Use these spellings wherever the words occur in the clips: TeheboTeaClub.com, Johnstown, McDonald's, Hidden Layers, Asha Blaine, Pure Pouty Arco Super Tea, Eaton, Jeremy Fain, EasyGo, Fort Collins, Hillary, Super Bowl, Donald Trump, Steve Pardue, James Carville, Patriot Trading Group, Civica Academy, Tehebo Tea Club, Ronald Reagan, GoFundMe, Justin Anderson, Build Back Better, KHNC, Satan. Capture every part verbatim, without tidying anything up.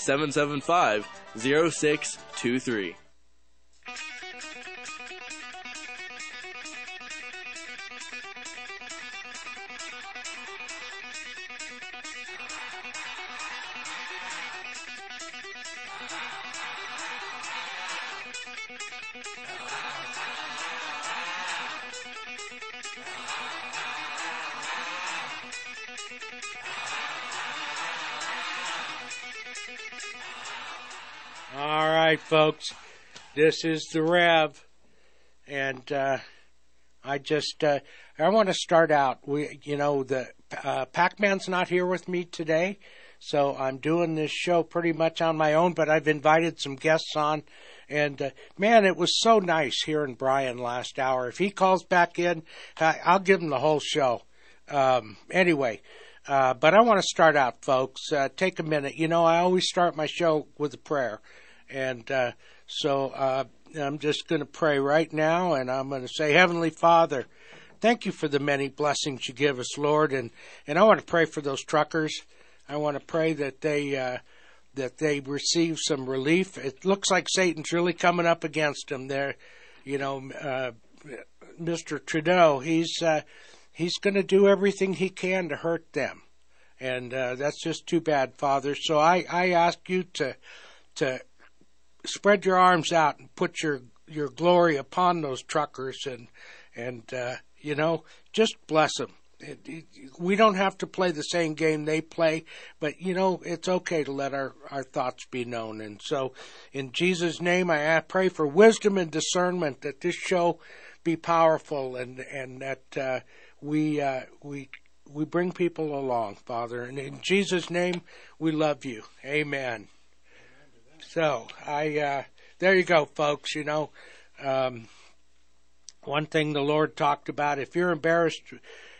seven seven five, zero six two three. Folks, this is the Rev, and uh, I just uh, I want to start out. We, you know, the uh, Pac-Man's not here with me today, so I'm doing this show pretty much on my own. But I've invited some guests on, and uh, man, it was so nice hearing Brian last hour. If he calls back in, I'll give him the whole show. Um, anyway. Uh, but I want to start out, folks. Uh, take a minute. You know, I always start my show with a prayer. And uh, so uh, I'm just going to pray right now, and I'm going to say, Heavenly Father, thank you for the many blessings you give us, Lord. And, and I want to pray for those truckers. I want to pray that they uh, that they receive some relief. It looks like Satan's really coming up against them there. You know, uh, Mister Trudeau, he's uh, he's going to do everything he can to hurt them. And uh, that's just too bad, Father. So I, I ask you to to... spread your arms out and put your, your glory upon those truckers and, and uh, you know, just bless them. It, it, we don't have to play the same game they play, but, you know, it's okay to let our, our thoughts be known. And so in Jesus' name, I pray for wisdom and discernment, that this show be powerful and, and that uh, we, uh, we, we bring people along, Father. And in Jesus' name, we love you. Amen. So I, uh, there you go, folks. You know, um, one thing the Lord talked about: if you're embarrassed,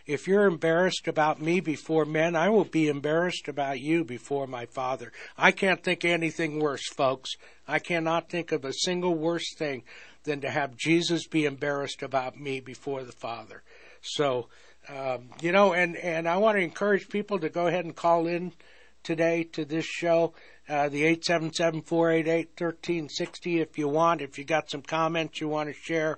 if you're embarrassed about me before men, I will be embarrassed about you before my Father. I can't think of anything worse, folks. I cannot think of a single worse thing than to have Jesus be embarrassed about me before the Father. So, um, you know, and, and I want to encourage people to go ahead and call in today to this show. Uh, the eight seven seven, four eight eight, one three six zero if you want, if you got some comments you want to share.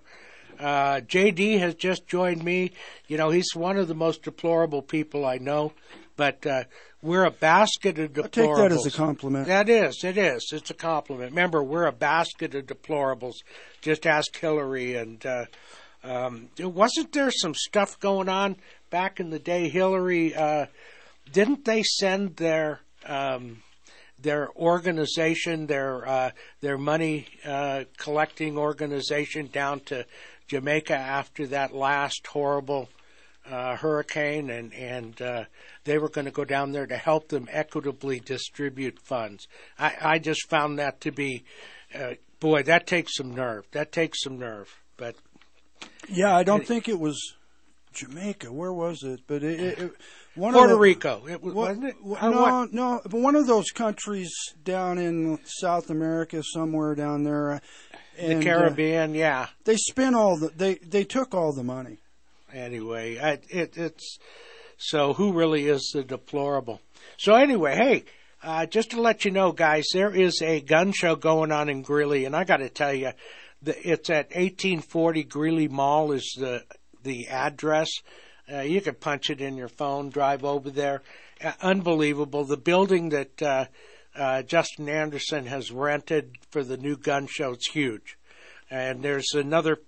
Uh, J D has just joined me. You know, he's one of the most deplorable people I know, but uh, we're a basket of deplorables. I take that as a compliment. That is, it is. It's a compliment. Remember, we're a basket of deplorables. Just ask Hillary. And uh, um, wasn't there some stuff going on back in the day? Hillary, uh, didn't they send their... Um, their organization, their uh, their money uh, collecting organization down to Jamaica after that last horrible uh, hurricane, and, and uh, they were going to go down there to help them equitably distribute funds. I, I just found that to be, uh, boy, that takes some nerve. That takes some nerve. But yeah, I don't it, think it was Jamaica. Where was it? But it... it, it One Puerto the, Rico, it, what, wasn't it? Or no, what? no, but one of those countries down in South America, somewhere down there, and, the Caribbean, uh, yeah. They spent all the they they took all the money. Anyway, I, it, it's so who really is the deplorable? So anyway, hey, uh, just to let you know, guys, there is a gun show going on in Greeley, and I got to tell you, the, it's at eighteen forty Greeley Mall is the the address. Uh, you could punch it in your phone, drive over there. Uh, unbelievable. The building that uh, uh, Justin Anderson has rented for the new gun show is huge. And there's another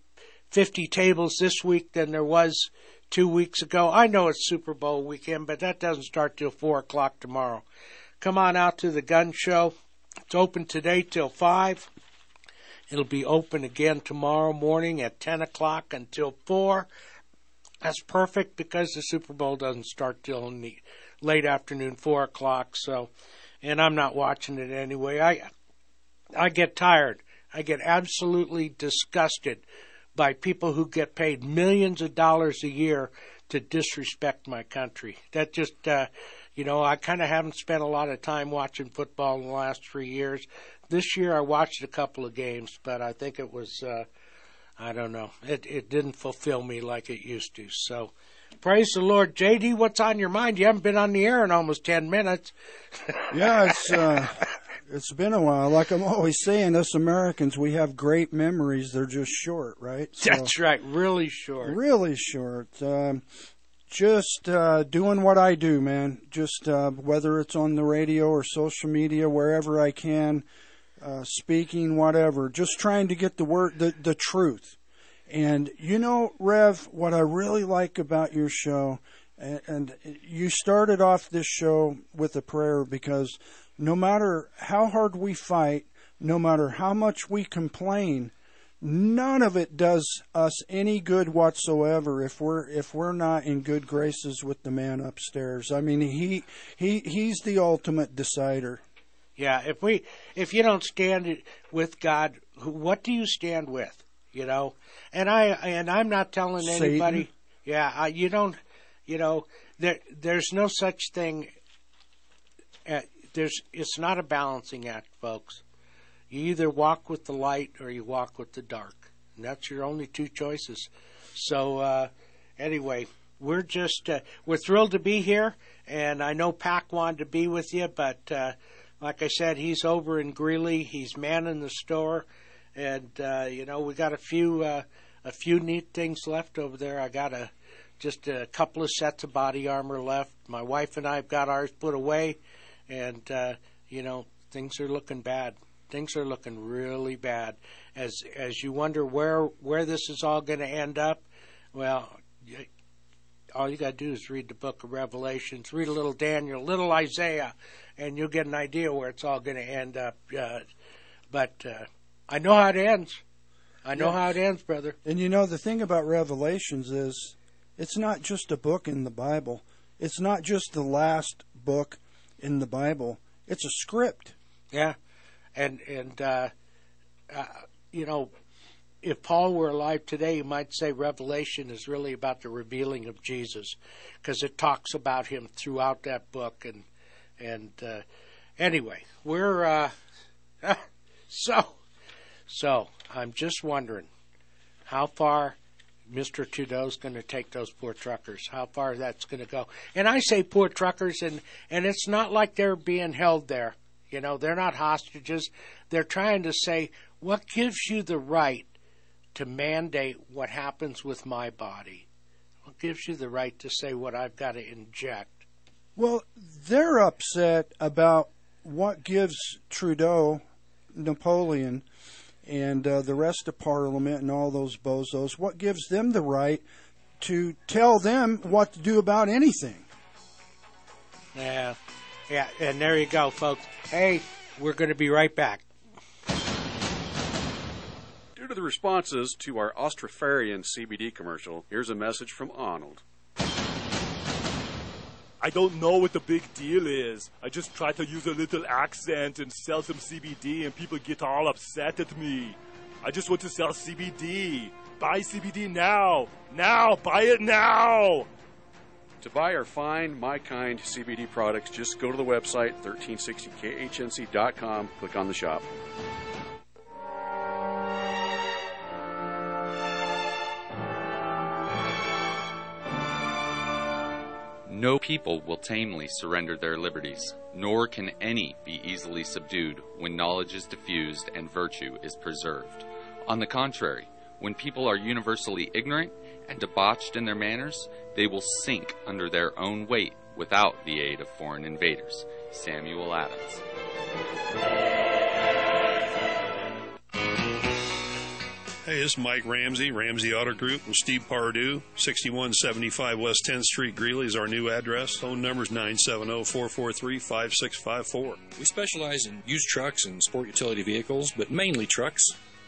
fifty tables this week than there was two weeks ago. I know it's Super Bowl weekend, but that doesn't start till four o'clock tomorrow. Come on out to the gun show. It's open today till five. It'll be open again tomorrow morning at ten o'clock until four. That's perfect because the Super Bowl doesn't start till in the late afternoon, four o'clock. So, and I'm not watching it anyway. I, I get tired. I get absolutely disgusted by people who get paid millions of dollars a year to disrespect my country. That just, uh, you know, I kind of haven't spent a lot of time watching football in the last three years. This year I watched a couple of games, but I think it was. Uh, I don't know. It it didn't fulfill me like it used to. So, praise the Lord. J D, what's on your mind? You haven't been on the air in almost ten minutes. Yeah, it's uh, It's been a while. Like I'm always saying, us Americans, we have great memories. They're just short, right? So, that's right. Really short. Really short. Um, just uh, doing what I do, man. Just uh, whether it's on the radio or social media, wherever I can, uh, speaking, whatever. Just trying to get the word, the, the truth. And, you know, Rev, what I really like about your show, and, and you started off this show with a prayer, because no matter how hard we fight, no matter how much we complain, none of it does us any good whatsoever if we're if we're not in good graces with the man upstairs. I mean, he he he's the ultimate decider. Yeah, if we if you don't stand with God, what do you stand with? You know, and I and I'm not telling anybody. Satan. Yeah, I, you don't. You know, there there's no such thing. At, There's, it's not a balancing act, folks. You either walk with the light or you walk with the dark. And that's your only two choices. So, uh, anyway, we're just, uh, we're thrilled to be here. And I know Pac wanted to be with you, but uh, like I said, he's over in Greeley. He's manning the store. And, uh, you know, we got a few, uh, a few neat things left over there. I got a, just a couple of sets of body armor left. My wife and I have got ours put away. And, uh, you know, things are looking bad. Things are looking really bad. As as you wonder where where this is all going to end up, well, you, all you got to do is read the book of Revelations, read a little Daniel, little Isaiah, and you'll get an idea where it's all going to end up. Uh, but uh, I know how it ends. I know yeah. how it ends, brother. And, you know, the thing about Revelations is it's not just a book in the Bible. It's not just the last book in the Bible. It's a script. Yeah. And, and uh, uh, you know, if Paul were alive today, he might say Revelation is really about the revealing of Jesus, because it talks about him throughout that book. And, and uh, anyway, we're, uh, so, so I'm just wondering how far Mister Trudeau's going to take those poor truckers, how far that's going to go. And I say poor truckers, and, and it's not like they're being held there. You know, they're not hostages. They're trying to say, what gives you the right to mandate what happens with my body? What gives you the right to say what I've got to inject? Well, they're upset about what gives Trudeau, Napoleon, and uh, the rest of Parliament and all those bozos, what gives them the right to tell them what to do about anything? Yeah, yeah, and there you go, folks. Hey, we're going to be right back. Due to the responses to our Austrofarian C B D commercial, here's a message from Arnold. I don't know what the big deal is. I just try to use a little accent and sell some C B D, and people get all upset at me. I just want to sell C B D. Buy C B D now. Now, buy it now. To buy or find My Kind C B D products, just go to the website, thirteen sixty K H N C dot com. Click on the shop. No people will tamely surrender their liberties, nor can any be easily subdued when knowledge is diffused and virtue is preserved. On the contrary, when people are universally ignorant and debauched in their manners, they will sink under their own weight without the aid of foreign invaders. Samuel Adams. Hey, this is Mike Ramsey, Ramsey Auto Group, with Steve Pardue. sixty-one seventy-five West tenth Street, Greeley is our new address. Phone number is nine seven zero, four four three, five six five four. We specialize in used trucks and sport utility vehicles, but mainly trucks.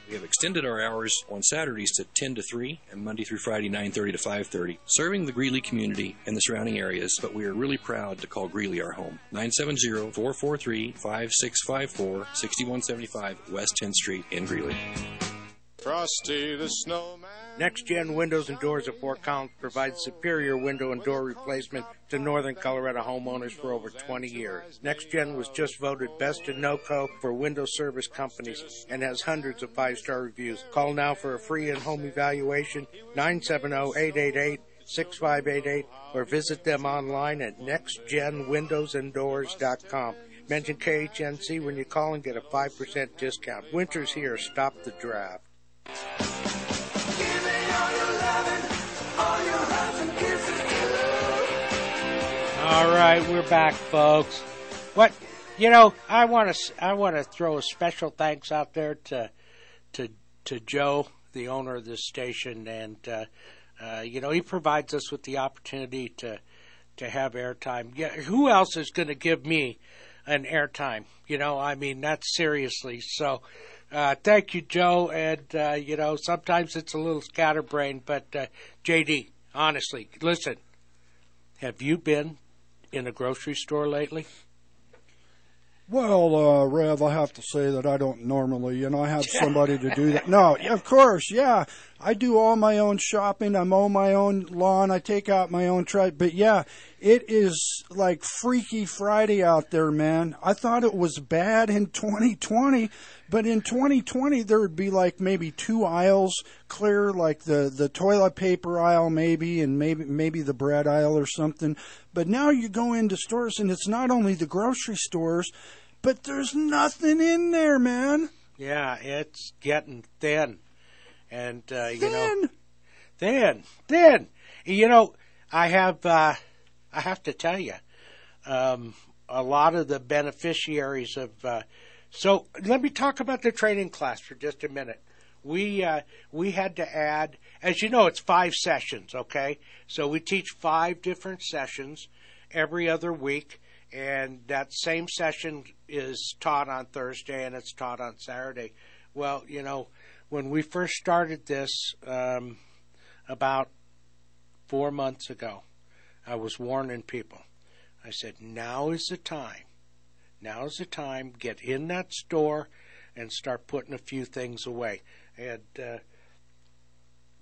We have extended our hours on Saturdays to ten to three and Monday through Friday, nine thirty to five thirty, serving the Greeley community and the surrounding areas, but we are really proud to call Greeley our home. nine seven zero, four four three, five six five four, sixty-one seventy-five West tenth Street in Greeley. Frosty the Snowman. Next-gen windows and doors of Fort Collins provides superior window and door replacement to Northern Colorado homeowners for over twenty years. Next-gen was just voted Best in NoCo for window service companies and has hundreds of five-star reviews. Call now for a free in-home evaluation, nine seven zero, eight eight eight, six five eight eight, or visit them online at next gen windows and doors dot com. Mention K H N C when you call and get a five percent discount. Winter's here. Stop the draft. All right, we're back, folks. What, you know, I want to I want to throw a special thanks out there to to to Joe, the owner of this station, and uh, uh, you know, he provides us with the opportunity to to have airtime. Yeah, who else is going to give me an airtime? You know, I mean, that's seriously. So, uh, thank you, Joe. And uh, you know, sometimes it's a little scatterbrained, but uh, J D, honestly, listen, have you been in a grocery store lately? Well, uh, Rev, I have to say that I don't normally, and I have somebody to do that. No, of course, yeah. I do all my own shopping. I mow my own lawn. I take out my own trash. But, yeah, it is like Freaky Friday out there, man. I thought it was bad in twenty twenty, but in twenty twenty there would be like maybe two aisles clear, like the, the toilet paper aisle maybe, and maybe maybe the bread aisle or something. But now you go into stores, and it's not only the grocery stores, but there's nothing in there, man. Yeah, it's getting thin. And, uh, you thin. know, thin, thin. You know, I have, uh, I have to tell you, um, a lot of the beneficiaries of, uh, so let me talk about the training class for just a minute. We, uh, we had to add, as you know, it's five sessions, okay? So we teach five different sessions every other week. And that same session is taught on Thursday and it's taught on Saturday. Well, you know, when we first started this um, about four months ago, I was warning people. I said, now is the time. Now is the time. Get in that store and start putting a few things away. And, uh,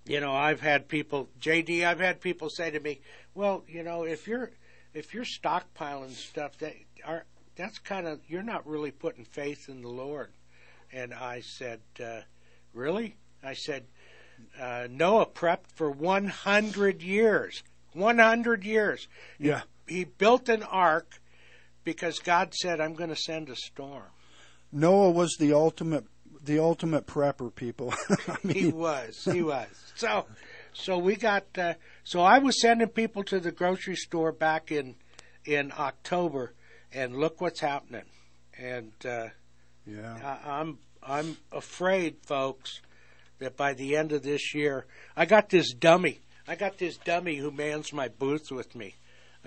you know, I've had people, J D, I've had people say to me, well, you know, if you're if you're stockpiling stuff, that are, that's kind of, you're not really putting faith in the Lord. And I said, uh, really? I said, uh, Noah prepped for one hundred years. one hundred years. Yeah. He, he built an ark because God said, I'm going to send a storm. Noah was the ultimate the ultimate prepper, people. I mean. He was. He was. So so we got uh, so I was sending people to the grocery store back in in October, and look what's happening. And uh, yeah. I, I'm I'm afraid, folks, that by the end of this year, I got this dummy. I got this dummy who mans my booth with me,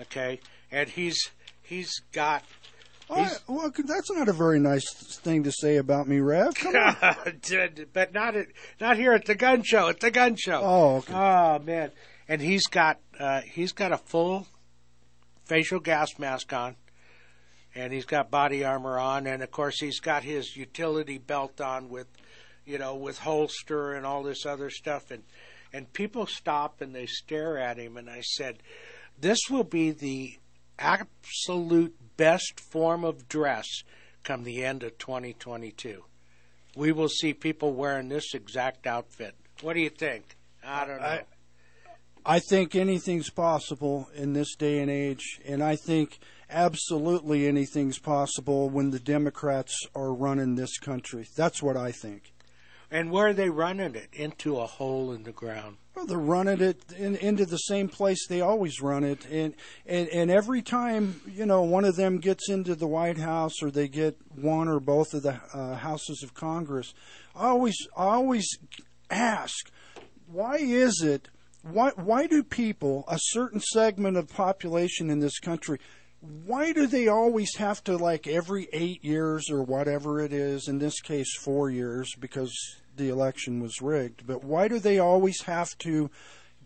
okay? And he's he's got... He's, oh, well, that's not a very nice thing to say about me, Rev. Come on. But not at, not here at the gun show. At the gun show. Oh, okay. Oh, man. And he's got uh, he's got a full facial gas mask on. And he's got body armor on, and of course he's got his utility belt on with, you know, with holster and all this other stuff. And and people stop and they stare at him. And I said, this will be the absolute best form of dress come the end of twenty twenty-two. We will see people wearing this exact outfit. What do you think? I don't know. I, I think anything's possible in this day and age, and I think absolutely anything's possible when the Democrats are running this country. That's what I think. And where are they running it? Into a hole in the ground. Well, they're running it in, into the same place they always run it. And, and and every time, you know, one of them gets into the White House or they get one or both of the uh, houses of Congress, I always, I always ask, why is it, why, why do people, a certain segment of population in this country, why do they always have to, like, every eight years or whatever it is, in this case four years because the election was rigged, but why do they always have to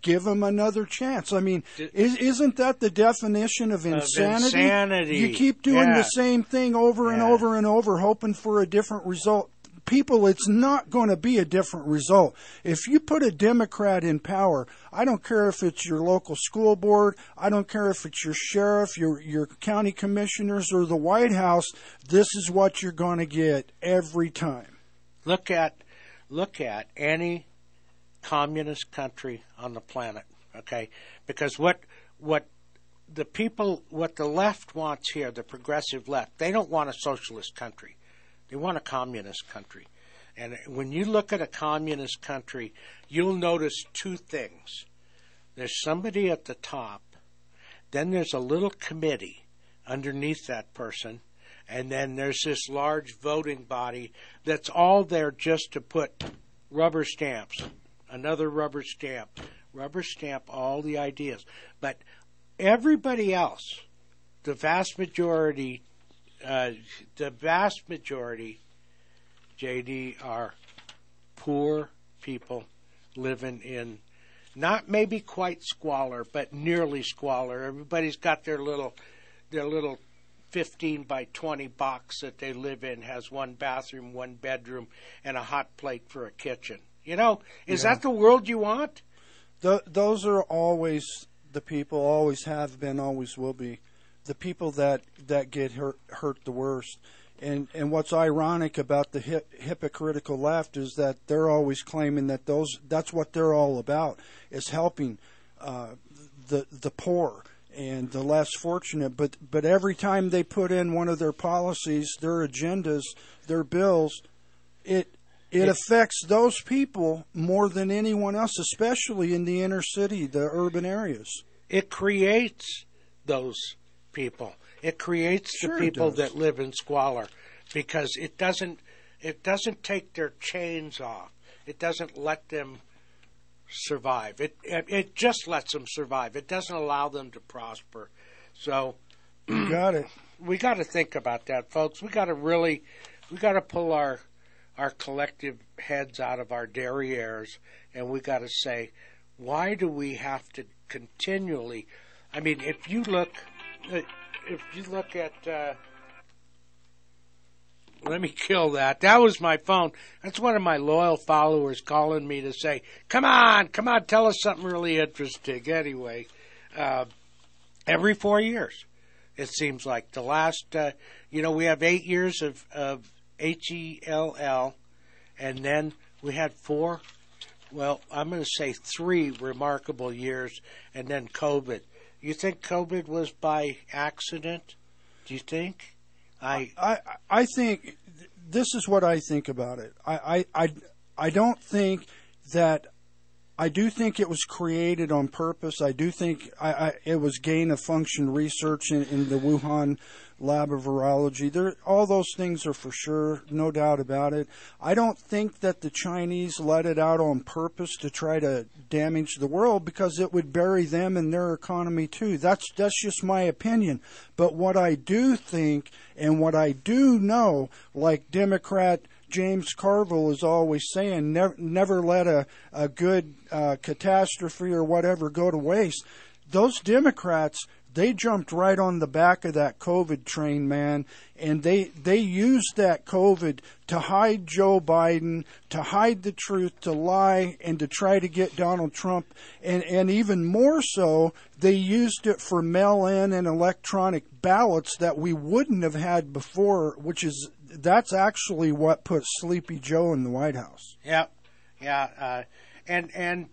give them another chance? I mean, is, isn't that the definition of insanity? Of insanity. You keep doing yeah. the same thing over yeah. and over and over, hoping for a different result. People, it's not going to be a different result. If you put a Democrat in power, I don't care if it's your local school board, I don't care if it's your sheriff, your your county commissioners, or the White House, this is what you're going to get every time. Look at, look at any communist country on the planet, okay? Because what what the people, what the left wants here, the progressive left, they don't want a socialist country. They want a communist country. And when you look at a communist country, you'll notice two things. There's somebody at the top, then there's a little committee underneath that person, and then there's this large voting body that's all there just to put rubber stamps, another rubber stamp, rubber stamp all the ideas. But everybody else, the vast majority, uh, the vast majority, J D, are poor people living in not maybe quite squalor, but nearly squalor. Everybody's got their little, their little fifteen by twenty box that they live in, has one bathroom, one bedroom, and a hot plate for a kitchen. You know, is yeah. that the world you want? The, those are always the people, always have been, always will be, the people that, that get hurt, hurt the worst. And and what's ironic about the hip, hypocritical left is that they're always claiming that those that's what they're all about, is helping uh, the the poor and the less fortunate. But but every time they put in one of their policies, their agendas, their bills, it it affects those people more than anyone else, especially in the inner city, the urban areas. It creates those people. It creates the sure people that live in squalor, because it doesn't it doesn't take their chains off. It doesn't let them survive. It it just lets them survive. It doesn't allow them to prosper. So you got it. We got to think about that, folks. We got to really we got to pull our our collective heads out of our derrieres, and we got to say, why do we have to continually? I mean, if you look. Uh, If you look at, uh, let me kill that. That was my phone. That's one of my loyal followers calling me to say, come on, come on, tell us something really interesting. Anyway, uh, every four years, it seems like. The last, uh, you know, we have eight years of, of H E L L, and then we had four, well, I'm going to say three remarkable years, and then COVID. You think COVID was by accident? Do you think? I I, I think this is what I think about it. I, I, I, I don't think that – I do think it was created on purpose. I do think I, I, it was gain-of-function research in, in the Wuhan lab of virology. There, all those things are for sure, no doubt about it. I don't think that the Chinese let it out on purpose to try to – damage the world, because it would bury them and their economy too. That's that's just my opinion. But what I do think and what I do know, like Democrat James Carville is always saying, never never let a, a good uh, catastrophe or whatever go to waste. Those Democrats, they jumped right on the back of that COVID train, man, and they they used that COVID to hide Joe Biden, to hide the truth, to lie, and to try to get Donald Trump. And, and even more so, they used it for mail-in and electronic ballots that we wouldn't have had before, which is that's actually what put Sleepy Joe in the White House. Yeah, yeah, uh, and, and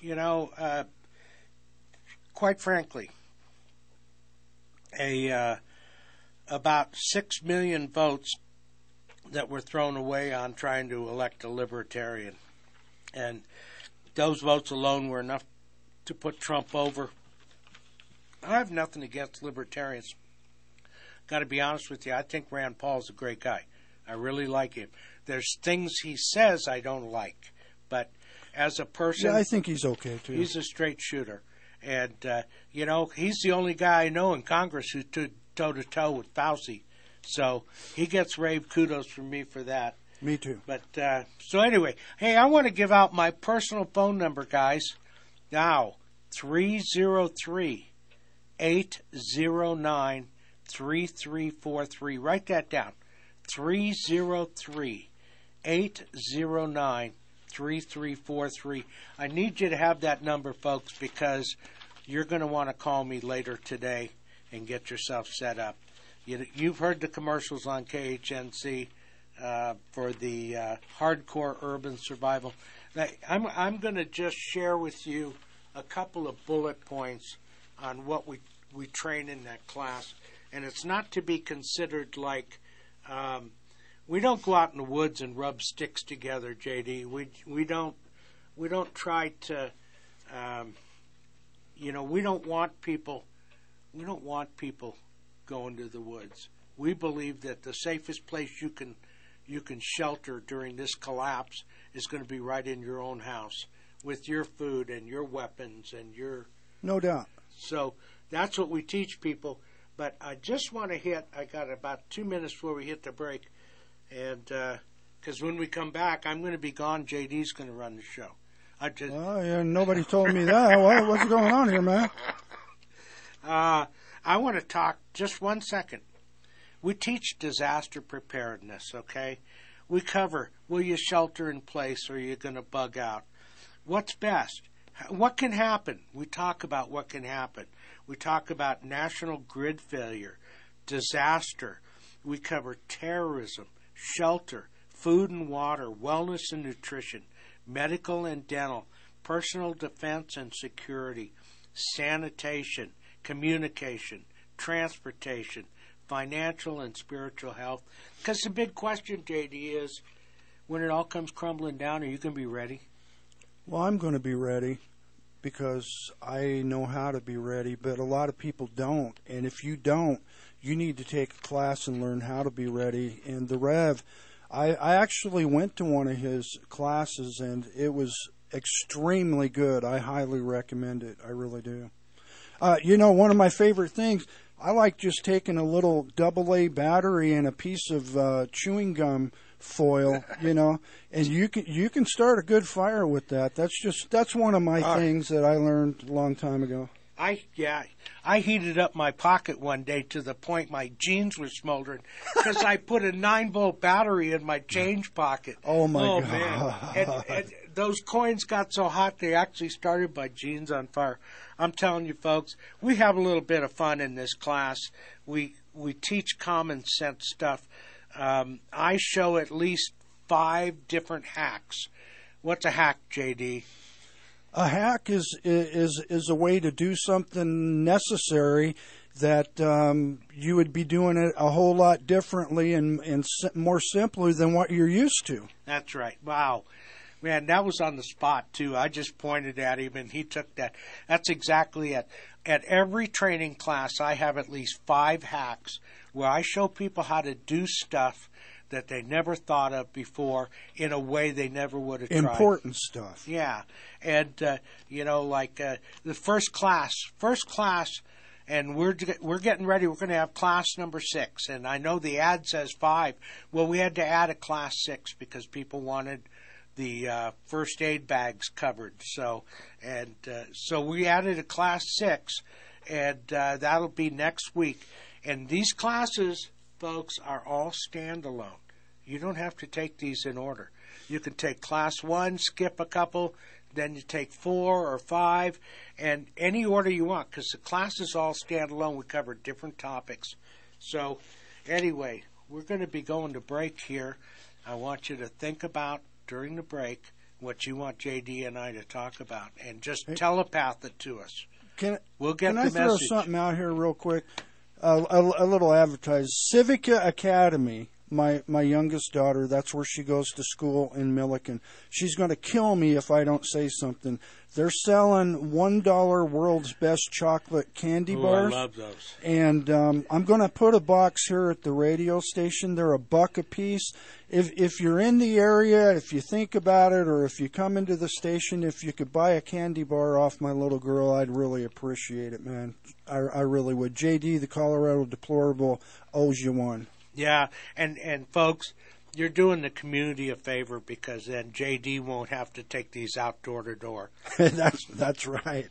you know, uh, quite frankly, A uh, about six million votes that were thrown away on trying to elect a libertarian, and those votes alone were enough to put Trump over. I have nothing against libertarians. Got to be honest with you, I think Rand Paul's a great guy. I really like him. There's things he says I don't like, but as a person, yeah, I think he's okay too. He's a straight shooter. And, uh, you know, he's the only guy I know in Congress who stood toe-to-toe with Fauci. So he gets rave kudos from me for that. Me too. But uh, so anyway, hey, I want to give out my personal phone number, guys. Now, three oh three, eight oh nine, three three four three. Write that down. three oh three, eight oh nine, three three four three. three three four three. I need you to have that number, folks, because you're going to want to call me later today and get yourself set up. You, you've heard the commercials on K H N C uh, for the uh, hardcore urban survival. Now, I'm, I'm going to just share with you a couple of bullet points on what we we train in that class, and it's not to be considered like um, we don't go out in the woods and rub sticks together, J D. We we don't we don't try to um, you know we don't want people we don't want people going to the woods. We believe that the safest place you can you can shelter during this collapse is going to be right in your own house with your food and your weapons and your no doubt. So that's what we teach people. But I just want to hit, I got about two minutes before we hit the break. And because uh, when we come back, I'm going to be gone. J D's going to run the show. I just... Well, yeah, nobody told me that. What, what's going on here, man? Uh, I want to talk just one second. We teach disaster preparedness, okay? We cover, will you shelter in place or are you going to bug out? What's best? What can happen? We talk about what can happen. We talk about national grid failure, disaster. We cover terrorism, shelter, food and water, wellness and nutrition, medical and dental, personal defense and security, sanitation, communication, transportation, financial and spiritual health. Because the big question, J D, is when it all comes crumbling down, are you going to be ready? Well, I'm going to be ready because I know how to be ready, but a lot of people don't. And if you don't, you need to take a class and learn how to be ready. And the Rev, I, I actually went to one of his classes, and it was extremely good. I highly recommend it. I really do. Uh, you know, one of my favorite things, I like just taking a little double A battery and a piece of uh, chewing gum foil, you know, and you can you can start a good fire with that. That's just that's one of my uh, things that I learned a long time ago. I yeah, I heated up my pocket one day to the point my jeans were smoldering because I put a nine volt battery in my change pocket. Oh my oh, god! Man. And, and those coins got so hot they actually started my jeans on fire. I'm telling you, folks, we have a little bit of fun in this class. We we teach common sense stuff. Um, I show at least five different hacks. What's a hack, J D? A hack is is is a way to do something necessary that um, you would be doing it a whole lot differently and and more simply than what you're used to. That's right. Wow, man, that was on the spot too. I just pointed at him and he took that. That's exactly it. At every training class, I have at least five hacks where I show people how to do stuff that they never thought of before in a way they never would have tried. Important stuff. Yeah. And, uh, you know, like uh, the first class, first class, and we're we're getting ready. We're going to have class number six. And I know the ad says five. Well, we had to add a class six because people wanted the uh, first aid bags covered. So, and uh, so we added a class six, and uh, that'll be next week. And these classes, folks, are all standalone. You don't have to take these in order. You can take class one, skip a couple, then you take four or five, and any order you want, because the classes all standalone. We cover different topics. So anyway, we're going to be going to break here. I want you to think about, during the break, what you want J D and I to talk about, and just hey, telepath it to us. Can, we'll get can I throw message. something out here real quick? Uh, a, a little advertised. Civica Academy, my, my youngest daughter, that's where she goes to school in Millican. She's going to kill me if I don't say something. They're selling one dollar World's Best Chocolate candy Ooh, bars. I love those. And um, I'm going to put a box here at the radio station. They're a buck a piece. If, if you're in the area, if you think about it, or if you come into the station, if you could buy a candy bar off my little girl, I'd really appreciate it, man. I, I really would. J D, the Colorado Deplorable, owes you one. Yeah, and, and folks, you're doing the community a favor because then J D won't have to take these out door to door. That's that's right.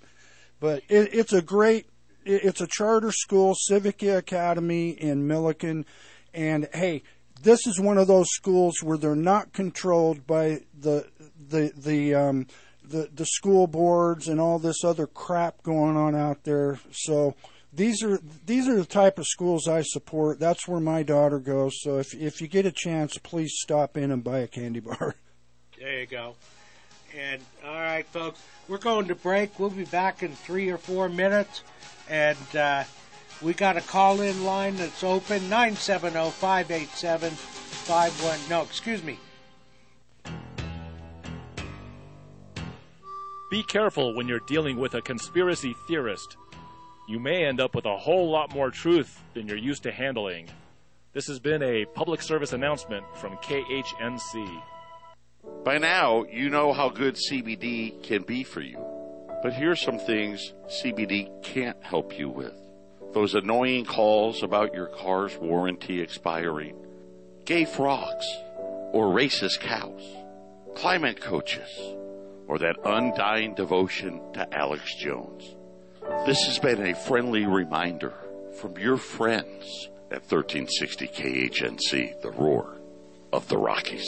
But it, it's a great, it, it's a charter school, Civica Academy in Millican, and hey, this is one of those schools where they're not controlled by the the the um the the school boards and all this other crap going on out there. So These are these are the type of schools I support. That's where my daughter goes. So if if you get a chance, please stop in and buy a candy bar. There you go. And all right, folks, we're going to break. We'll be back in three or four minutes. And uh, we got a call-in line that's open, nine seven zero, five eight seven, five one. No, excuse me. Be careful when you're dealing with a conspiracy theorist. You may end up with a whole lot more truth than you're used to handling. This has been a public service announcement from K H N C. By now, you know how good C B D can be for you. But here's some things C B D can't help you with. Those annoying calls about your car's warranty expiring. Gay frogs or racist cows. Climate coaches or that undying devotion to Alex Jones. This has been a friendly reminder from your friends at thirteen sixty K H N C, the roar of the Rockies.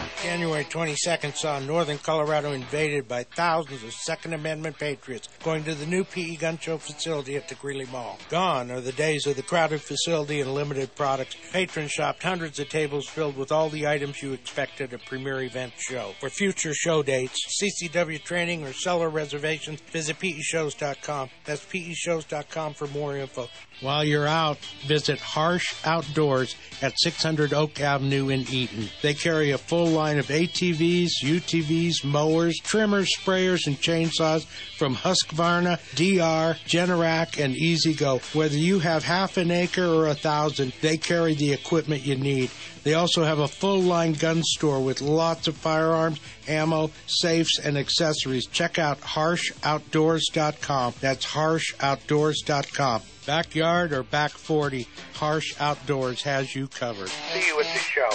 January twenty-second saw northern Colorado invaded by thousands of Second Amendment patriots going to the new P E gun show facility at the Greeley Mall. Gone are the days of the crowded facility and limited products. Patrons shopped hundreds of tables filled with all the items you expect at a premier event show. For future show dates, C C W training, or seller reservations, visit P E Shows dot com. That's P E Shows dot com for more info. While you're out, visit Harsh Outdoors at six hundred Oak Avenue in Eaton. They carry a full line of A T Vs, U T Vs, mowers, trimmers, sprayers, and chainsaws from Husqvarna, D R, Generac, and EasyGo. Whether you have half an acre or a thousand, they carry the equipment you need. They also have a full-line gun store with lots of firearms, ammo, safes, and accessories. Check out Harsh Outdoors dot com. That's Harsh Outdoors dot com. Backyard or back forty, Harsh Outdoors has you covered. See you at the show.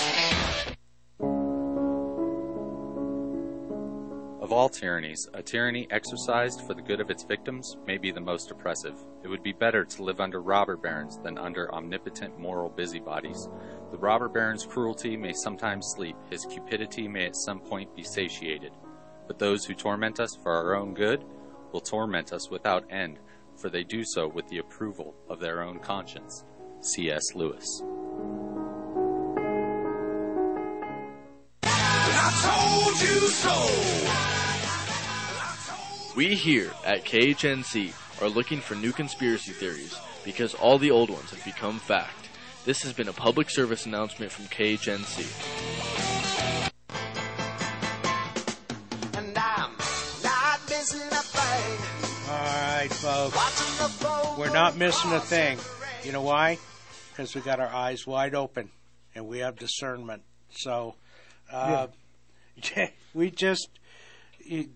Of all tyrannies, a tyranny exercised for the good of its victims may be the most oppressive. It would be better to live under robber barons than under omnipotent moral busybodies. The robber baron's cruelty may sometimes sleep, his cupidity may at some point be satiated. But those who torment us for our own good will torment us without end, for they do so with the approval of their own conscience. C S. Lewis. I told you so! We here at K H N C are looking for new conspiracy theories because all the old ones have become fact. This has been a public service announcement from K H N C. And I'm not missing a thing. All right, folks. We're not missing a thing. You know why? Because we got our eyes wide open and we have discernment. So uh, yeah. we just...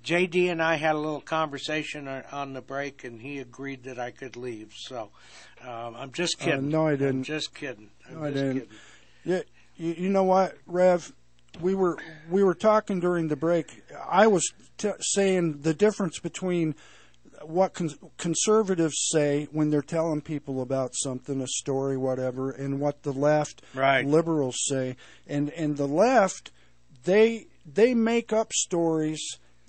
J D and I had a little conversation on the break, and he agreed that I could leave. So um, I'm just kidding. Uh, no, I didn't. I'm just kidding. I'm no, just I didn't. Kidding. Yeah, you, you know what, Rev? We were we were talking during the break. I was t- saying the difference between what con- conservatives say when they're telling people about something, a story, whatever, and what the left, right. liberals say. And and the left, they they make up stories.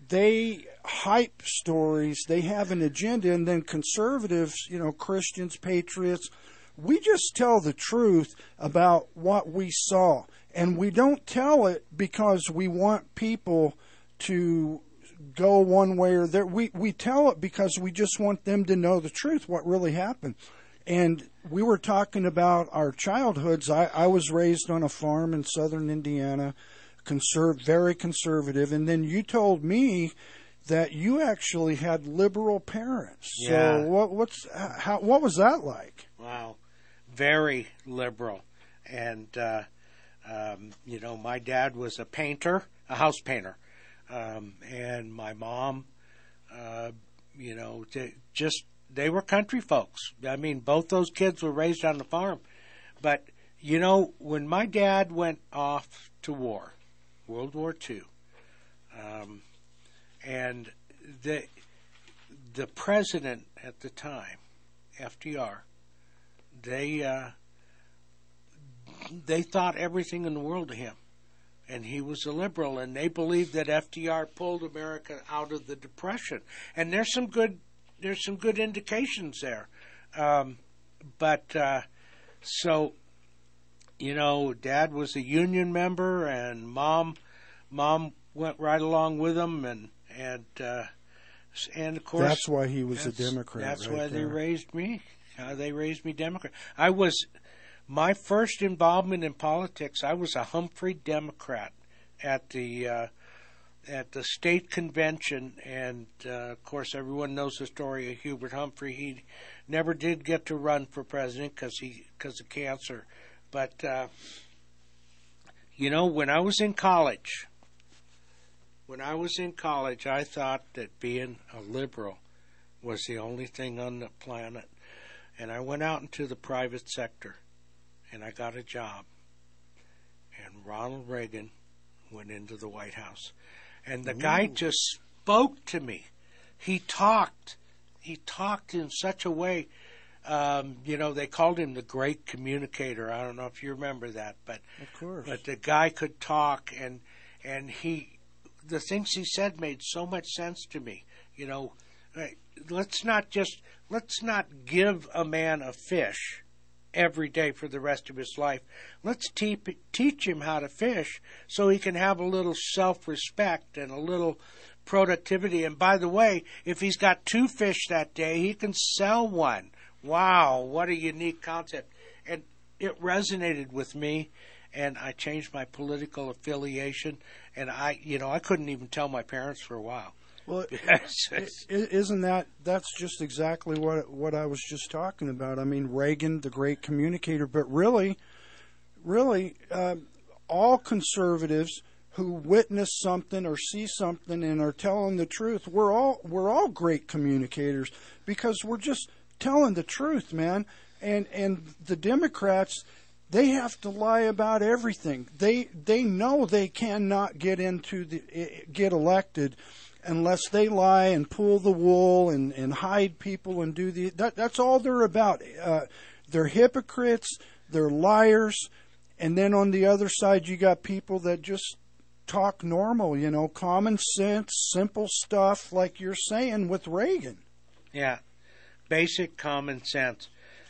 They hype stories. They have an agenda. And then conservatives, you know, Christians, patriots, we just tell the truth about what we saw. And we don't tell it because we want people to go one way or the other. We, we tell it because we just want them to know the truth, what really happened. And we were talking about our childhoods. I, I was raised on a farm in southern Indiana. Conserv- very conservative, and then you told me that you actually had liberal parents. Yeah. So what, what's how, what was that like? Wow, very liberal, and uh, um, you know, my dad was a painter, a house painter, um, and my mom, uh, you know, they, just they were country folks. I mean, both those kids were raised on the farm, but you know, when my dad went off to war. World War Two. Um, and the, the president at the time, F D R, they uh, they thought everything in the world of him. And he was a liberal, and they believed that F D R pulled America out of the Depression. And there's some good there's some good indications there. Um, but uh, so, you know, Dad was a union member, and Mom, Mom went right along with him, and and uh, and of course that's why he was a Democrat. That's right why there. They raised me. Uh, they raised me Democrat. I was. My first involvement in politics, I was a Humphrey Democrat at the uh, at the state convention, and uh, of course everyone knows the story of Hubert Humphrey. He never did get to run for president because he because of cancer. But uh, you know, when I was in college, when I was in college, I thought that being a liberal was the only thing on the planet, and I went out into the private sector. And I got a job, and Ronald Reagan went into the White House. And the Ooh. guy just spoke to me. He talked. He talked in such a way, um, you know, they called him the great communicator. I don't know if you remember that. But, of course. But the guy could talk, and, and he, the things he said made so much sense to me. You know, let's not just, let's not give a man a fish every day for the rest of his life. Let's te- teach him how to fish so he can have a little self-respect and a little productivity. And by the way, if he's got two fish that day, he can sell one. Wow, what a unique concept. And it resonated with me, and I changed my political affiliation. And I, you know, I couldn't even tell my parents for a while. Well, isn't that, that's just exactly what what I was just talking about. I mean, Reagan, the great communicator, but really, really, uh, all conservatives who witness something or see something and are telling the truth, we're all we're all great communicators because we're just telling the truth, man. And and the Democrats, they have to lie about everything. They they know they cannot get into the get elected unless they lie and pull the wool and, and hide people and do the... That, that's all they're about. Uh, they're hypocrites, they're liars, and then on the other side you got people that just talk normal, you know, common sense, simple stuff like you're saying with Reagan. Yeah, basic common sense.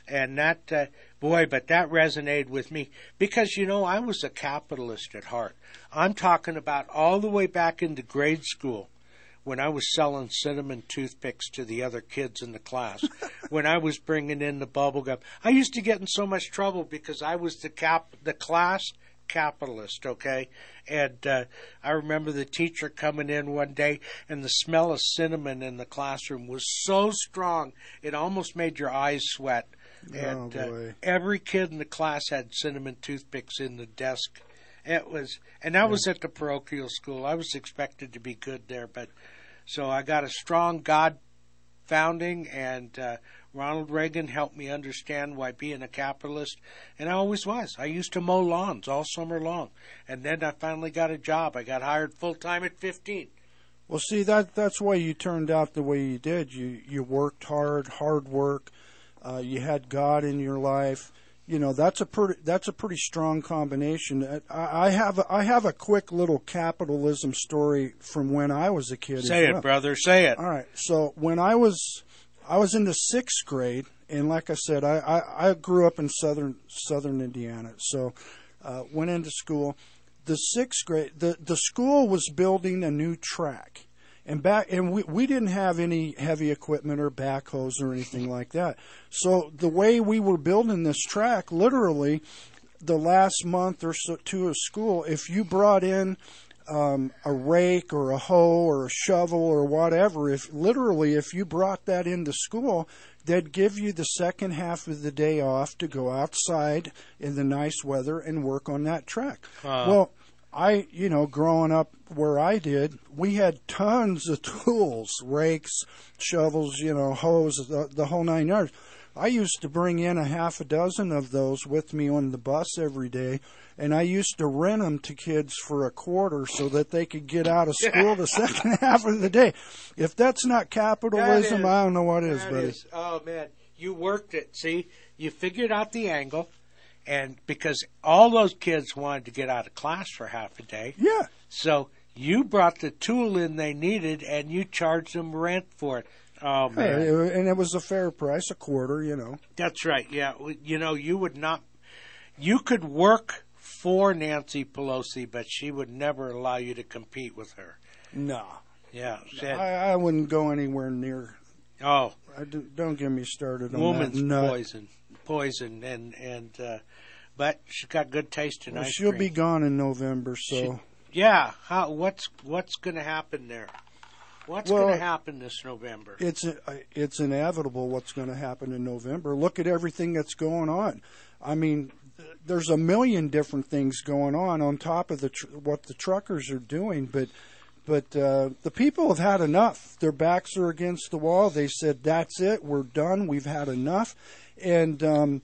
And that, uh, boy, but that resonated with me because, you know, I was a capitalist at heart. I'm talking about all the way back into grade school, when I was selling cinnamon toothpicks to the other kids in the class, when I was bringing in the bubble gum. I used to get in so much trouble because I was the cap, the class capitalist, okay? And uh, I remember the teacher coming in one day, and the smell of cinnamon in the classroom was so strong, it almost made your eyes sweat. And oh, boy. Uh, every kid in the class had cinnamon toothpicks in the desk. It was, and that yeah. was at the parochial school. I was expected to be good there, but so I got a strong God founding, and uh, Ronald Reagan helped me understand why being a capitalist, and I always was. I used to mow lawns all summer long, and then I finally got a job. I got hired full time at fifteen. Well, see, that that's why you turned out the way you did. You you worked hard, hard work. Uh, you had God in your life. You know, that's a pretty that's a pretty strong combination. I, I have a, I have a quick little capitalism story from when I was a kid. Say it, well. brother. Say it. All right. So when I was I was in the sixth grade, and like I said, I, I, I grew up in southern southern Indiana. So uh, went into school. The sixth grade, the the school was building a new track, and back and we we didn't have any heavy equipment or backhoes or anything like that. So the way we were building this track, literally the last month or so to a school, if you brought in um, a rake or a hoe or a shovel or whatever, if literally if you brought that into school, they'd give you the second half of the day off to go outside in the nice weather and work on that track. Uh. Well, I, you know, growing up where I did, we had tons of tools, rakes, shovels, you know, hoes, the, the whole nine yards. I used to bring in a half a dozen of those with me on the bus every day, and I used to rent them to kids for a quarter so that they could get out of school the second half of the day. If that's not capitalism, that is, I don't know what is, buddy. Is, oh, man, you worked it, see? You figured out the angle, and because all those kids wanted to get out of class for half a day. Yeah. So you brought the tool in they needed, and you charged them rent for it. Oh, man. Yeah, and it was a fair price, a quarter, you know. That's right, yeah. You know, you would not – you could work for Nancy Pelosi, but she would never allow you to compete with her. No. Yeah. That, I, I wouldn't go anywhere near – Oh. I do, don't get me started on woman's that. Woman's poison. Poison. And, and, uh, but she's got good taste in well, ice she'll cream. She'll be gone in November, so – Yeah. How, what's what's going to happen there? What's well, going to happen this November? It's a, it's inevitable what's going to happen in November. Look at everything that's going on. I mean, there's a million different things going on on top of the tr- what the truckers are doing. But but uh, the people have had enough. Their backs are against the wall. They said, that's it. We're done. We've had enough. And um,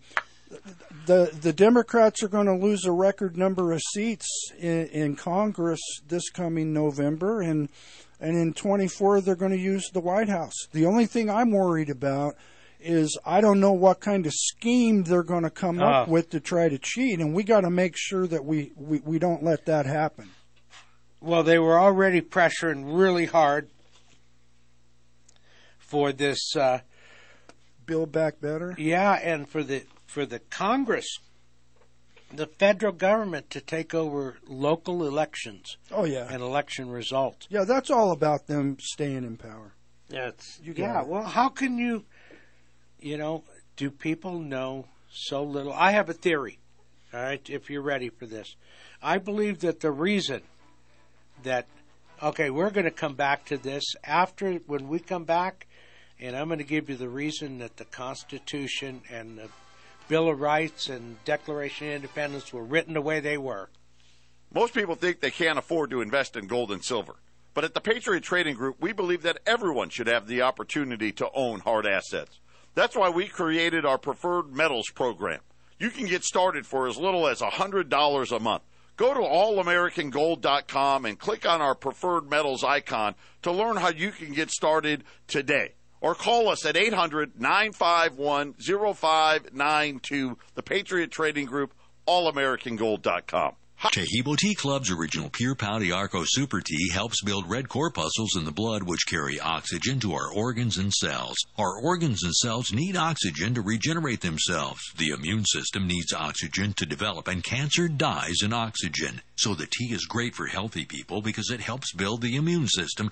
the the Democrats are going to lose a record number of seats in, in Congress this coming November. And... And in twenty-four, they're going to use the White House. The only thing I'm worried about is I don't know what kind of scheme they're going to come uh, up with to try to cheat, and we got to make sure that we, we, we don't let that happen. Well, they were already pressuring really hard for this uh, Build Back Better. Yeah, and for the for the Congress, the federal government to take over local elections. Oh, yeah. And election results. Yeah, that's all about them staying in power. Yeah, it's, you yeah well, how can you, you know, do people know so little? I have a theory, all right, if you're ready for this. I believe that the reason that, okay, we're going to come back to this after, when we come back, and I'm going to give you the reason that the Constitution and the Bill of Rights and Declaration of Independence were written the way they were. Most people think they can't afford to invest in gold and silver. But at the Patriot Trading Group, we believe that everyone should have the opportunity to own hard assets. That's why we created our Preferred Metals program. You can get started for as little as one hundred dollars a month. Go to all american gold dot com and click on our Preferred Metals icon to learn how you can get started today. Or call us at eight hundred, nine five one, oh five nine two, the Patriot Trading Group, all american gold dot com. Tehebo Tea Club's original Pure Pouty Arco Super Tea helps build red corpuscles in the blood which carry oxygen to our organs and cells. Our organs and cells need oxygen to regenerate themselves. The immune system needs oxygen to develop, and cancer dies in oxygen. So the tea is great for healthy people because it helps build the immune system,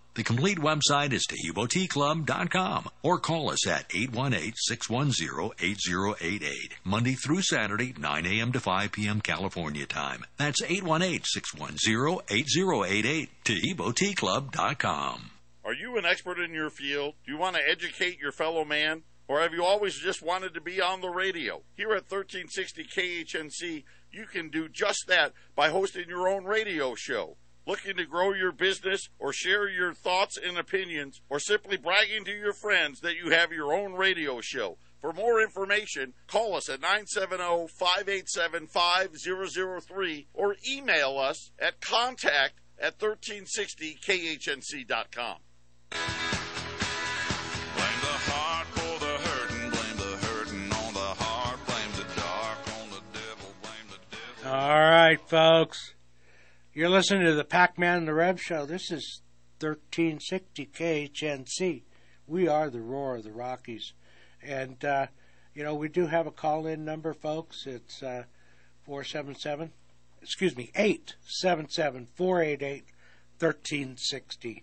The complete website is Tehebo Tea Club dot com or call us at eight one eight, six one zero, eight zero eight eight, Monday through Saturday, nine a.m. to five p.m. California time. That's eight one eight, six one zero, eight zero eight eight, Tehebo Tea Club dot com. Are you an expert in your field? Do you want to educate your fellow man? Or have you always just wanted to be on the radio? Here at thirteen sixty K H N C, you can do just that by hosting your own radio show. Looking to grow your business or share your thoughts and opinions, or simply bragging to your friends that you have your own radio show. For more information, call us at nine seven zero, five eight seven, five zero zero three or email us at contact at thirteen sixty K H N C dot com. All right, folks. You're listening to the Pac-Man and the Rev Show. This is thirteen sixty K H N C. We are the roar of the Rockies. And, uh, you know, we do have a call-in number, folks. It's uh, four seven seven, excuse me, eight seven seven, four eight eight, one three six zero.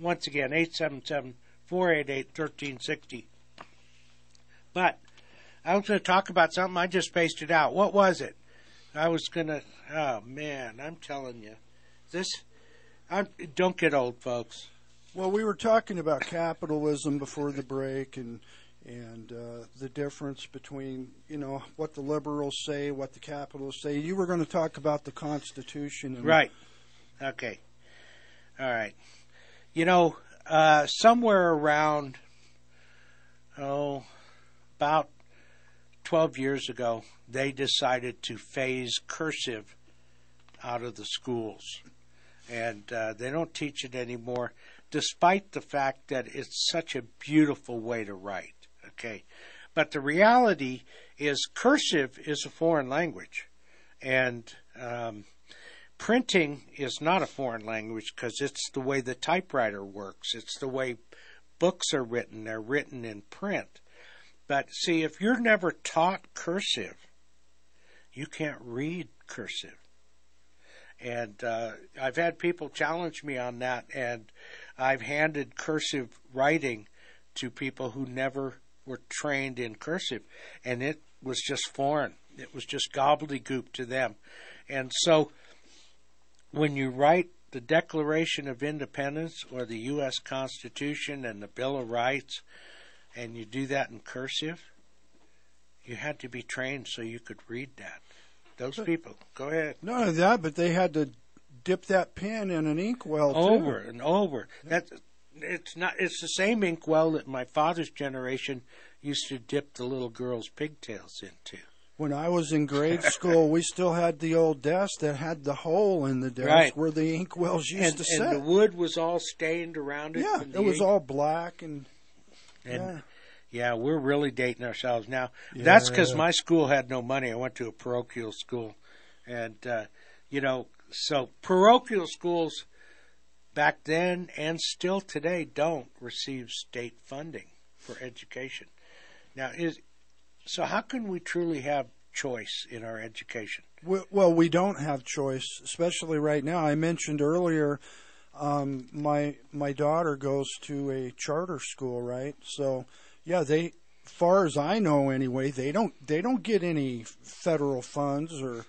Once again, eight seven seven, four eight eight, one three six zero. But I was going to talk about something. I just spaced it out. What was it? I was going to, oh man, I'm telling you, this, I'm, don't get old, folks. Well, we were talking about capitalism before the break and and uh, the difference between, you know, what the liberals say, what the capitalists say. You were going to talk about the Constitution. And right. Okay. All right. You know, uh, somewhere around, oh, about twelve years ago, they decided to phase cursive out of the schools. And uh, they don't teach it anymore, despite the fact that it's such a beautiful way to write. Okay, but the reality is cursive is a foreign language, and um, printing is not a foreign language because it's the way the typewriter works. It's the way books are written. They're written in print. But see, if you're never taught cursive, you can't read cursive. And uh, I've had people challenge me on that, and I've handed cursive writing to people who never were trained in cursive, and it was just foreign. It was just gobbledygook to them. And so when you write the Declaration of Independence or the U S Constitution and the Bill of Rights, and you do that in cursive, you had to be trained so you could read that. Those but, people, go ahead. Not only that, but they had to dip that pen in an inkwell too. Over and over. That's It's not. It's the same inkwell that my father's generation used to dip the little girls' pigtails into. When I was in grade school, we still had the old desk that had the hole in the desk right. where the inkwells used and, to sit. And the wood was all stained around it. Yeah, it was ink. all black. And, and yeah. yeah, we're really dating ourselves now. Yeah, that's because yeah. my school had no money. I went to a parochial school. And, uh, you know, so parochial schools back then and still today don't receive state funding for education. Now, is so how can we truly have choice in our education? Well, we don't have choice, especially right now. I mentioned earlier um, my my daughter goes to a charter school, right? So, yeah, they, far as I know anyway, they don't they don't get any federal funds, or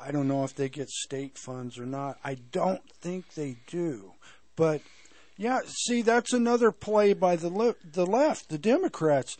I don't know if they get state funds or not. I don't think they do. But, yeah, see, that's another play by the le- the left, the Democrats.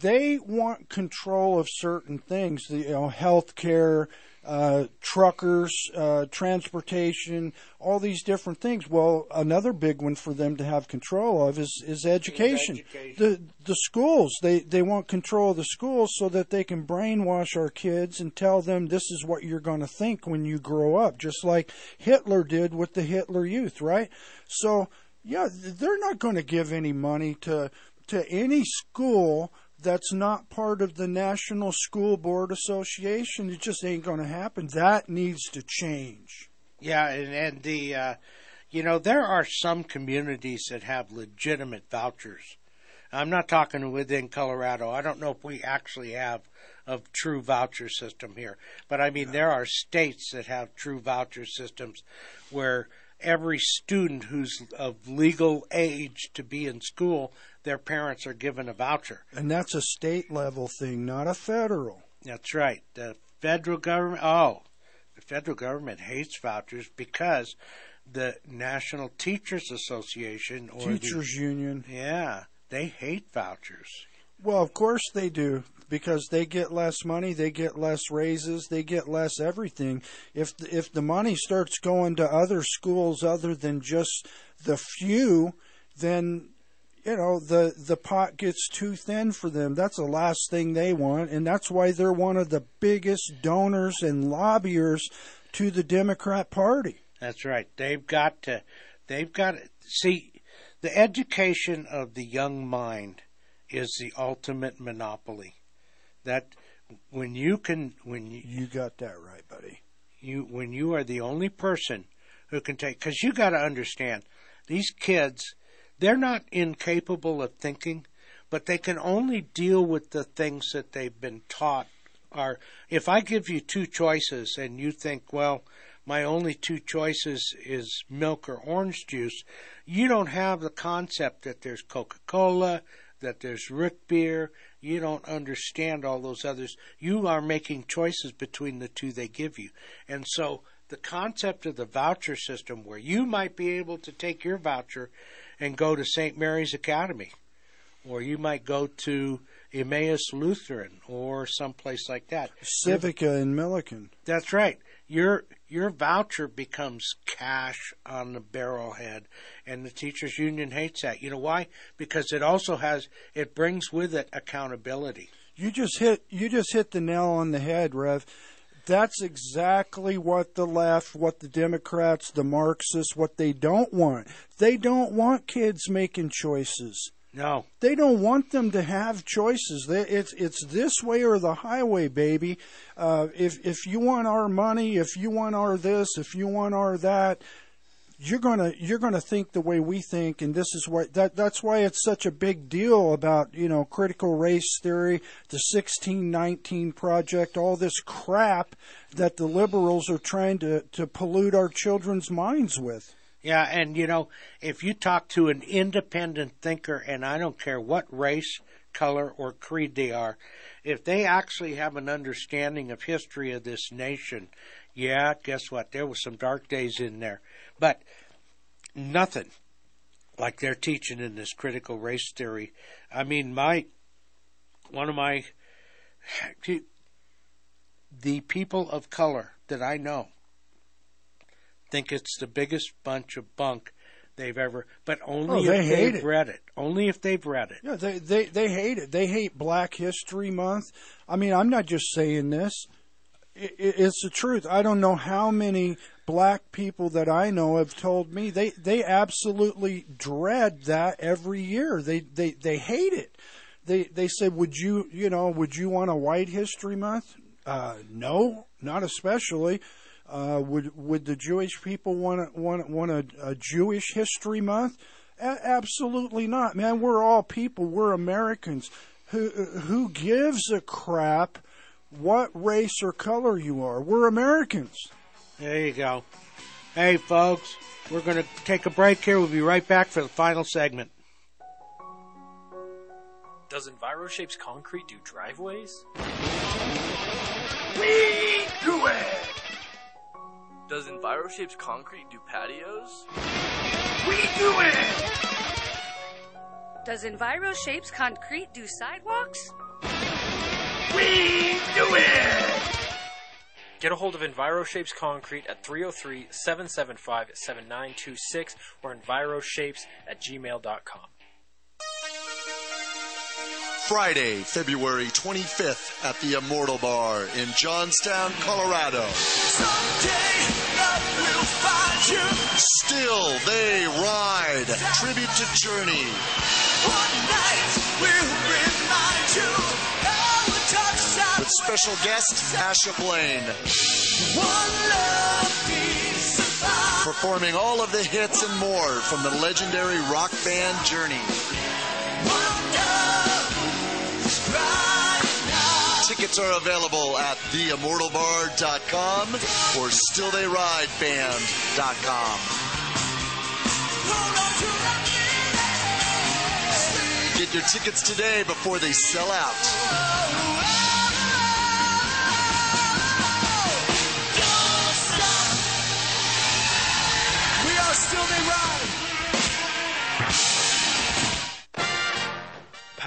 They want control of certain things, you know, health care, uh, truckers, uh, transportation, all these different things. Well, another big one for them to have control of is, is education. education. The the schools, they, they want control of the schools so that they can brainwash our kids and tell them this is what you're going to think when you grow up, just like Hitler did with the Hitler Youth, right? So, yeah, they're not going to give any money to to any school that's not part of the National School Board Association. It just ain't going to happen. That needs to change. Yeah, and, and the, uh, you know, there are some communities that have legitimate vouchers. I'm not talking within Colorado. I don't know if we actually have a true voucher system here. But, I mean, there are states that have true voucher systems where every student who's of legal age to be in school, their parents are given a voucher. And that's a state-level thing, not a federal. That's right. The federal government, oh, the federal government hates vouchers because the National Teachers Association or Teachers the, Union. Yeah, they hate vouchers. Well, of course they do, because they get less money, they get less raises, they get less everything. If the, if the money starts going to other schools other than just the few, then, you know, the, the pot gets too thin for them. That's the last thing they want, and that's why they're one of the biggest donors and lobbyers to the Democrat Party. That's right. They've got to, they've got to, see, the education of the young mind is the ultimate monopoly. That when you can, when you, you got that right, buddy. You when you are the only person who can take, because you got to understand, these kids, they're not incapable of thinking, but they can only deal with the things that they've been taught. Are if I give you two choices and you think, well, my only two choices is milk or orange juice, you don't have the concept that there's Coca-Cola, that there's root beer, You don't understand all those others. You are making choices between the two they give you. And so the concept of the voucher system, where you might be able to take your voucher and go to Saint Mary's Academy, or you might go to Emmaus Lutheran or someplace like that. Civica and Millican. That's right. Your your voucher becomes cash on the barrel head, and the teachers union hates that. You know why? Because it also has it brings with it accountability. You just hit you just hit the nail on the head, Rev. That's exactly what the left, what the Democrats, the Marxists, what they don't want. They don't want kids making choices. No. They don't want them to have choices. They, it's it's this way or the highway, baby. Uh, if, if you want our money, if you want our this, if you want our that, you're gonna you're gonna think the way we think, and this is what that that's why it's such a big deal about, you know, critical race theory, the sixteen nineteen project, all this crap that the liberals are trying to, to pollute our children's minds with. Yeah, and you know, if you talk to an independent thinker, and I don't care what race, color, or creed they are, if they actually have an understanding of history of this nation, yeah, guess what? There was some dark days in there. But nothing like they're teaching in this critical race theory. I mean, my one of my the people of color that I know think it's the biggest bunch of bunk they've ever. But only oh, if they they've it. read it. Only if they've read it. Yeah, they, they they hate it. They hate Black History Month. I mean, I'm not just saying this. It's the truth. I don't know how many black people that I know have told me they, they absolutely dread that every year. They they, they hate it. They they say, would you you know would you want a White History Month? Uh, no, not especially. Uh, would would the Jewish people want want want a, a Jewish History Month? A- absolutely not, man. We're all people. We're Americans. Who who gives a crap what race or color you are? We're Americans. There you go. Hey, folks, we're going to take a break here. We'll be right back for the final segment. Does EnviroShapes Concrete do driveways? We do it! Does EnviroShapes Concrete do patios? We do it! Does EnviroShapes Concrete do sidewalks? We do it! Get a hold of EnviroShapes Concrete at three oh three, seven seven five, seven nine two six or EnviroShapes at gmail dot com. Friday, February twenty-fifth at the Immortal Bar in Johnstown, Colorado. Someday love will find you. Still They Ride. Tribute to Journey. One night will remind you. With special guest Asha Blaine. One love performing all of the hits and more from the legendary rock band Journey. Right. Tickets are available at the immortal bar dot com or still they ride band dot com. Get your tickets today before they sell out.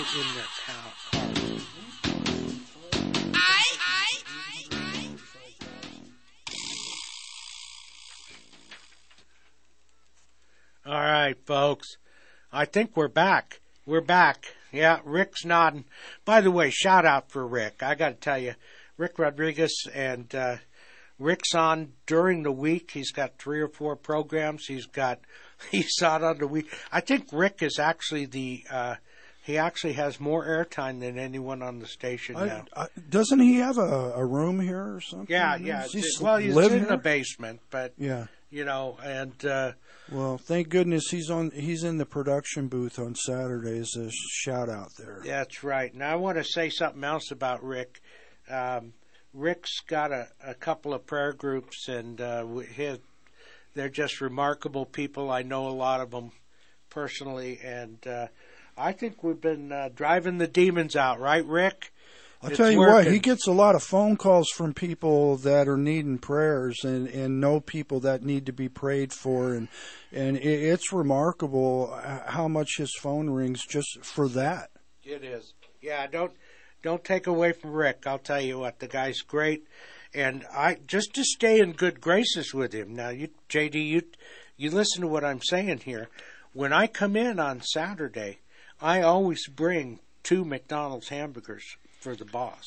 In their cow. I, I, I, I. All right, folks. I think we're back. We're back. Yeah, Rick's nodding. By the way, shout out for Rick. I got to tell you, Rick Rodriguez and uh, Rick's on during the week. He's got three or four programs. He's got he's on on the week. I think Rick is actually the uh, he actually has more airtime than anyone on the station I, now. I, doesn't he have a, a room here or something? Yeah, yeah. He's well, he's in here? The basement, but yeah. You know, and uh, well, thank goodness he's on. He's in the production booth on Saturdays. A shout out there. That's right. Now I want to say something else about Rick. Um, Rick's got a, a couple of prayer groups, and uh, his, they're just remarkable people. I know a lot of them personally, and uh, I think we've been uh, driving the demons out, right, Rick? I'll it's tell you working. What, he gets a lot of phone calls from people that are needing prayers and, and know people that need to be prayed for. And and it, it's remarkable how much his phone rings just for that. It is. Yeah, don't don't take away from Rick. I'll tell you what, the guy's great. And I just to stay in good graces with him. Now, you, J D, you, you listen to what I'm saying here. When I come in on Saturday, I always bring two McDonald's hamburgers for the boss,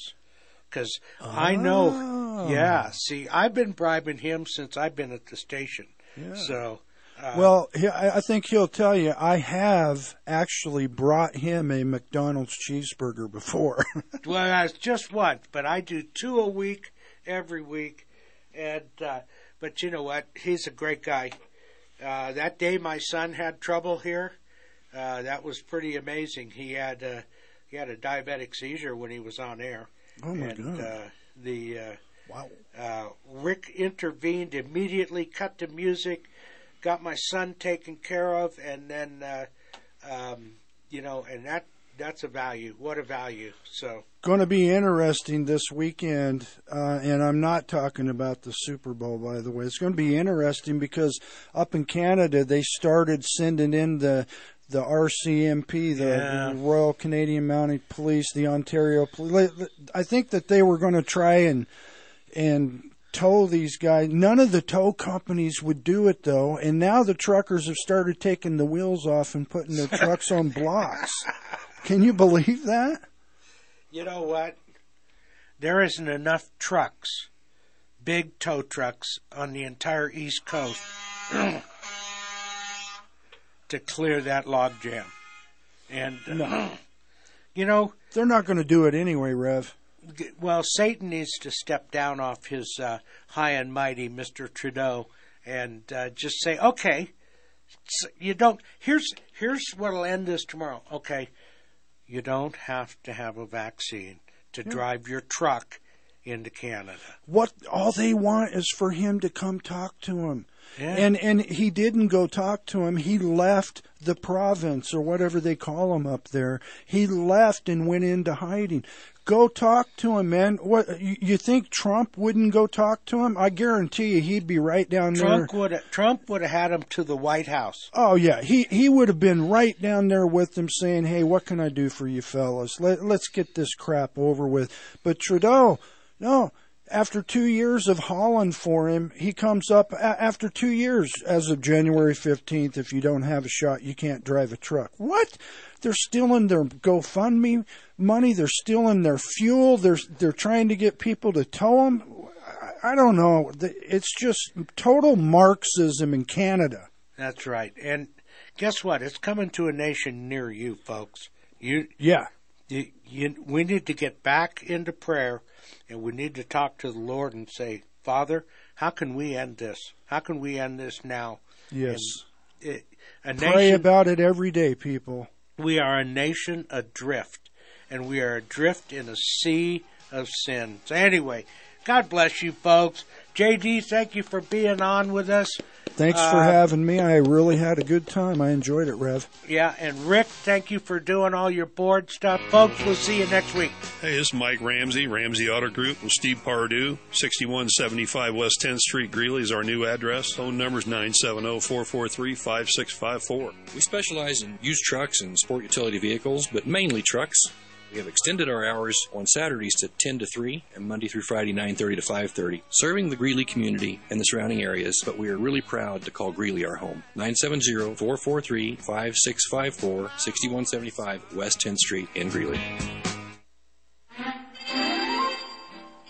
because oh. I know, yeah, see, I've been bribing him since I've been at the station, yeah. so. Uh, well, I think he'll tell you, I have actually brought him a McDonald's cheeseburger before. Well, that's just one, but I do two a week, every week, and, uh, but you know what, he's a great guy. Uh, that day my son had trouble here, uh, that was pretty amazing. He had a uh, He had a diabetic seizure when he was on air. Oh, my and, God. Uh, the, uh, wow. Uh, Rick intervened immediately, cut the music, got my son taken care of, and then, uh, um, you know, and that that's a value. What a value. So going to be interesting this weekend, uh, and I'm not talking about the Super Bowl, by the way. It's going to be interesting because up in Canada, they started sending in the The R C M P, the yeah. Royal Canadian Mounted Police, the Ontario Police. I think that they were going to try and and tow these guys. None of the tow companies would do it, though. And now the truckers have started taking the wheels off and putting their trucks on blocks. Can you believe that? You know what? There isn't enough trucks, big tow trucks, on the entire East Coast to clear that log jam. And, uh, no. you know... They're not going to do it anyway, Rev. Well, Satan needs to step down off his uh, high and mighty Mister Trudeau and uh, just say, okay, you don't... Here's, here's what will end this tomorrow. Okay, you don't have to have a vaccine to yeah. drive your truck into Canada. What all they want is for him to come talk to him. Yeah. And and he didn't go talk to him. He left the province or whatever they call him up there. He left and went into hiding. Go talk to him, man. What you, you think Trump wouldn't go talk to him? I guarantee you he'd be right down Trump there. Would, Trump would have had him to the White House. Oh, yeah. He he would have been right down there with them saying, hey, what can I do for you fellas? Let, let's get this crap over with. But Trudeau, no. After two years of hauling for him, he comes up after two years as of January fifteenth. If you don't have a shot, you can't drive a truck. What? They're stealing their GoFundMe money. They're stealing their fuel. They're they're trying to get people to tow them. I don't know. It's just total Marxism in Canada. That's right. And guess what? It's coming to a nation near you, folks. You yeah. You, you, we need to get back into prayer. And we need to talk to the Lord and say, Father, how can we end this? How can we end this now? Yes. It, a Pray nation, about it every day, people. We are a nation adrift, and we are adrift in a sea of sin. So anyway, God bless you, folks. J D, thank you for being on with us. Thanks uh, for having me. I really had a good time. I enjoyed it, Rev. Yeah, and Rick, thank you for doing all your board stuff. Folks, we'll see you next week. Hey, this is Mike Ramsey, Ramsey Auto Group, with Steve Pardue. sixty-one seventy-five West tenth Street, Greeley is our new address. Phone number is nine seven zero, four four three, five six five four. We specialize in used trucks and sport utility vehicles, but mainly trucks. We have extended our hours on Saturdays to ten to three and Monday through Friday nine thirty to five thirty, serving the Greeley community and the surrounding areas, but we are really proud to call Greeley our home. nine seven zero, four four three, five six five four, sixty-one seventy-five West tenth Street in Greeley.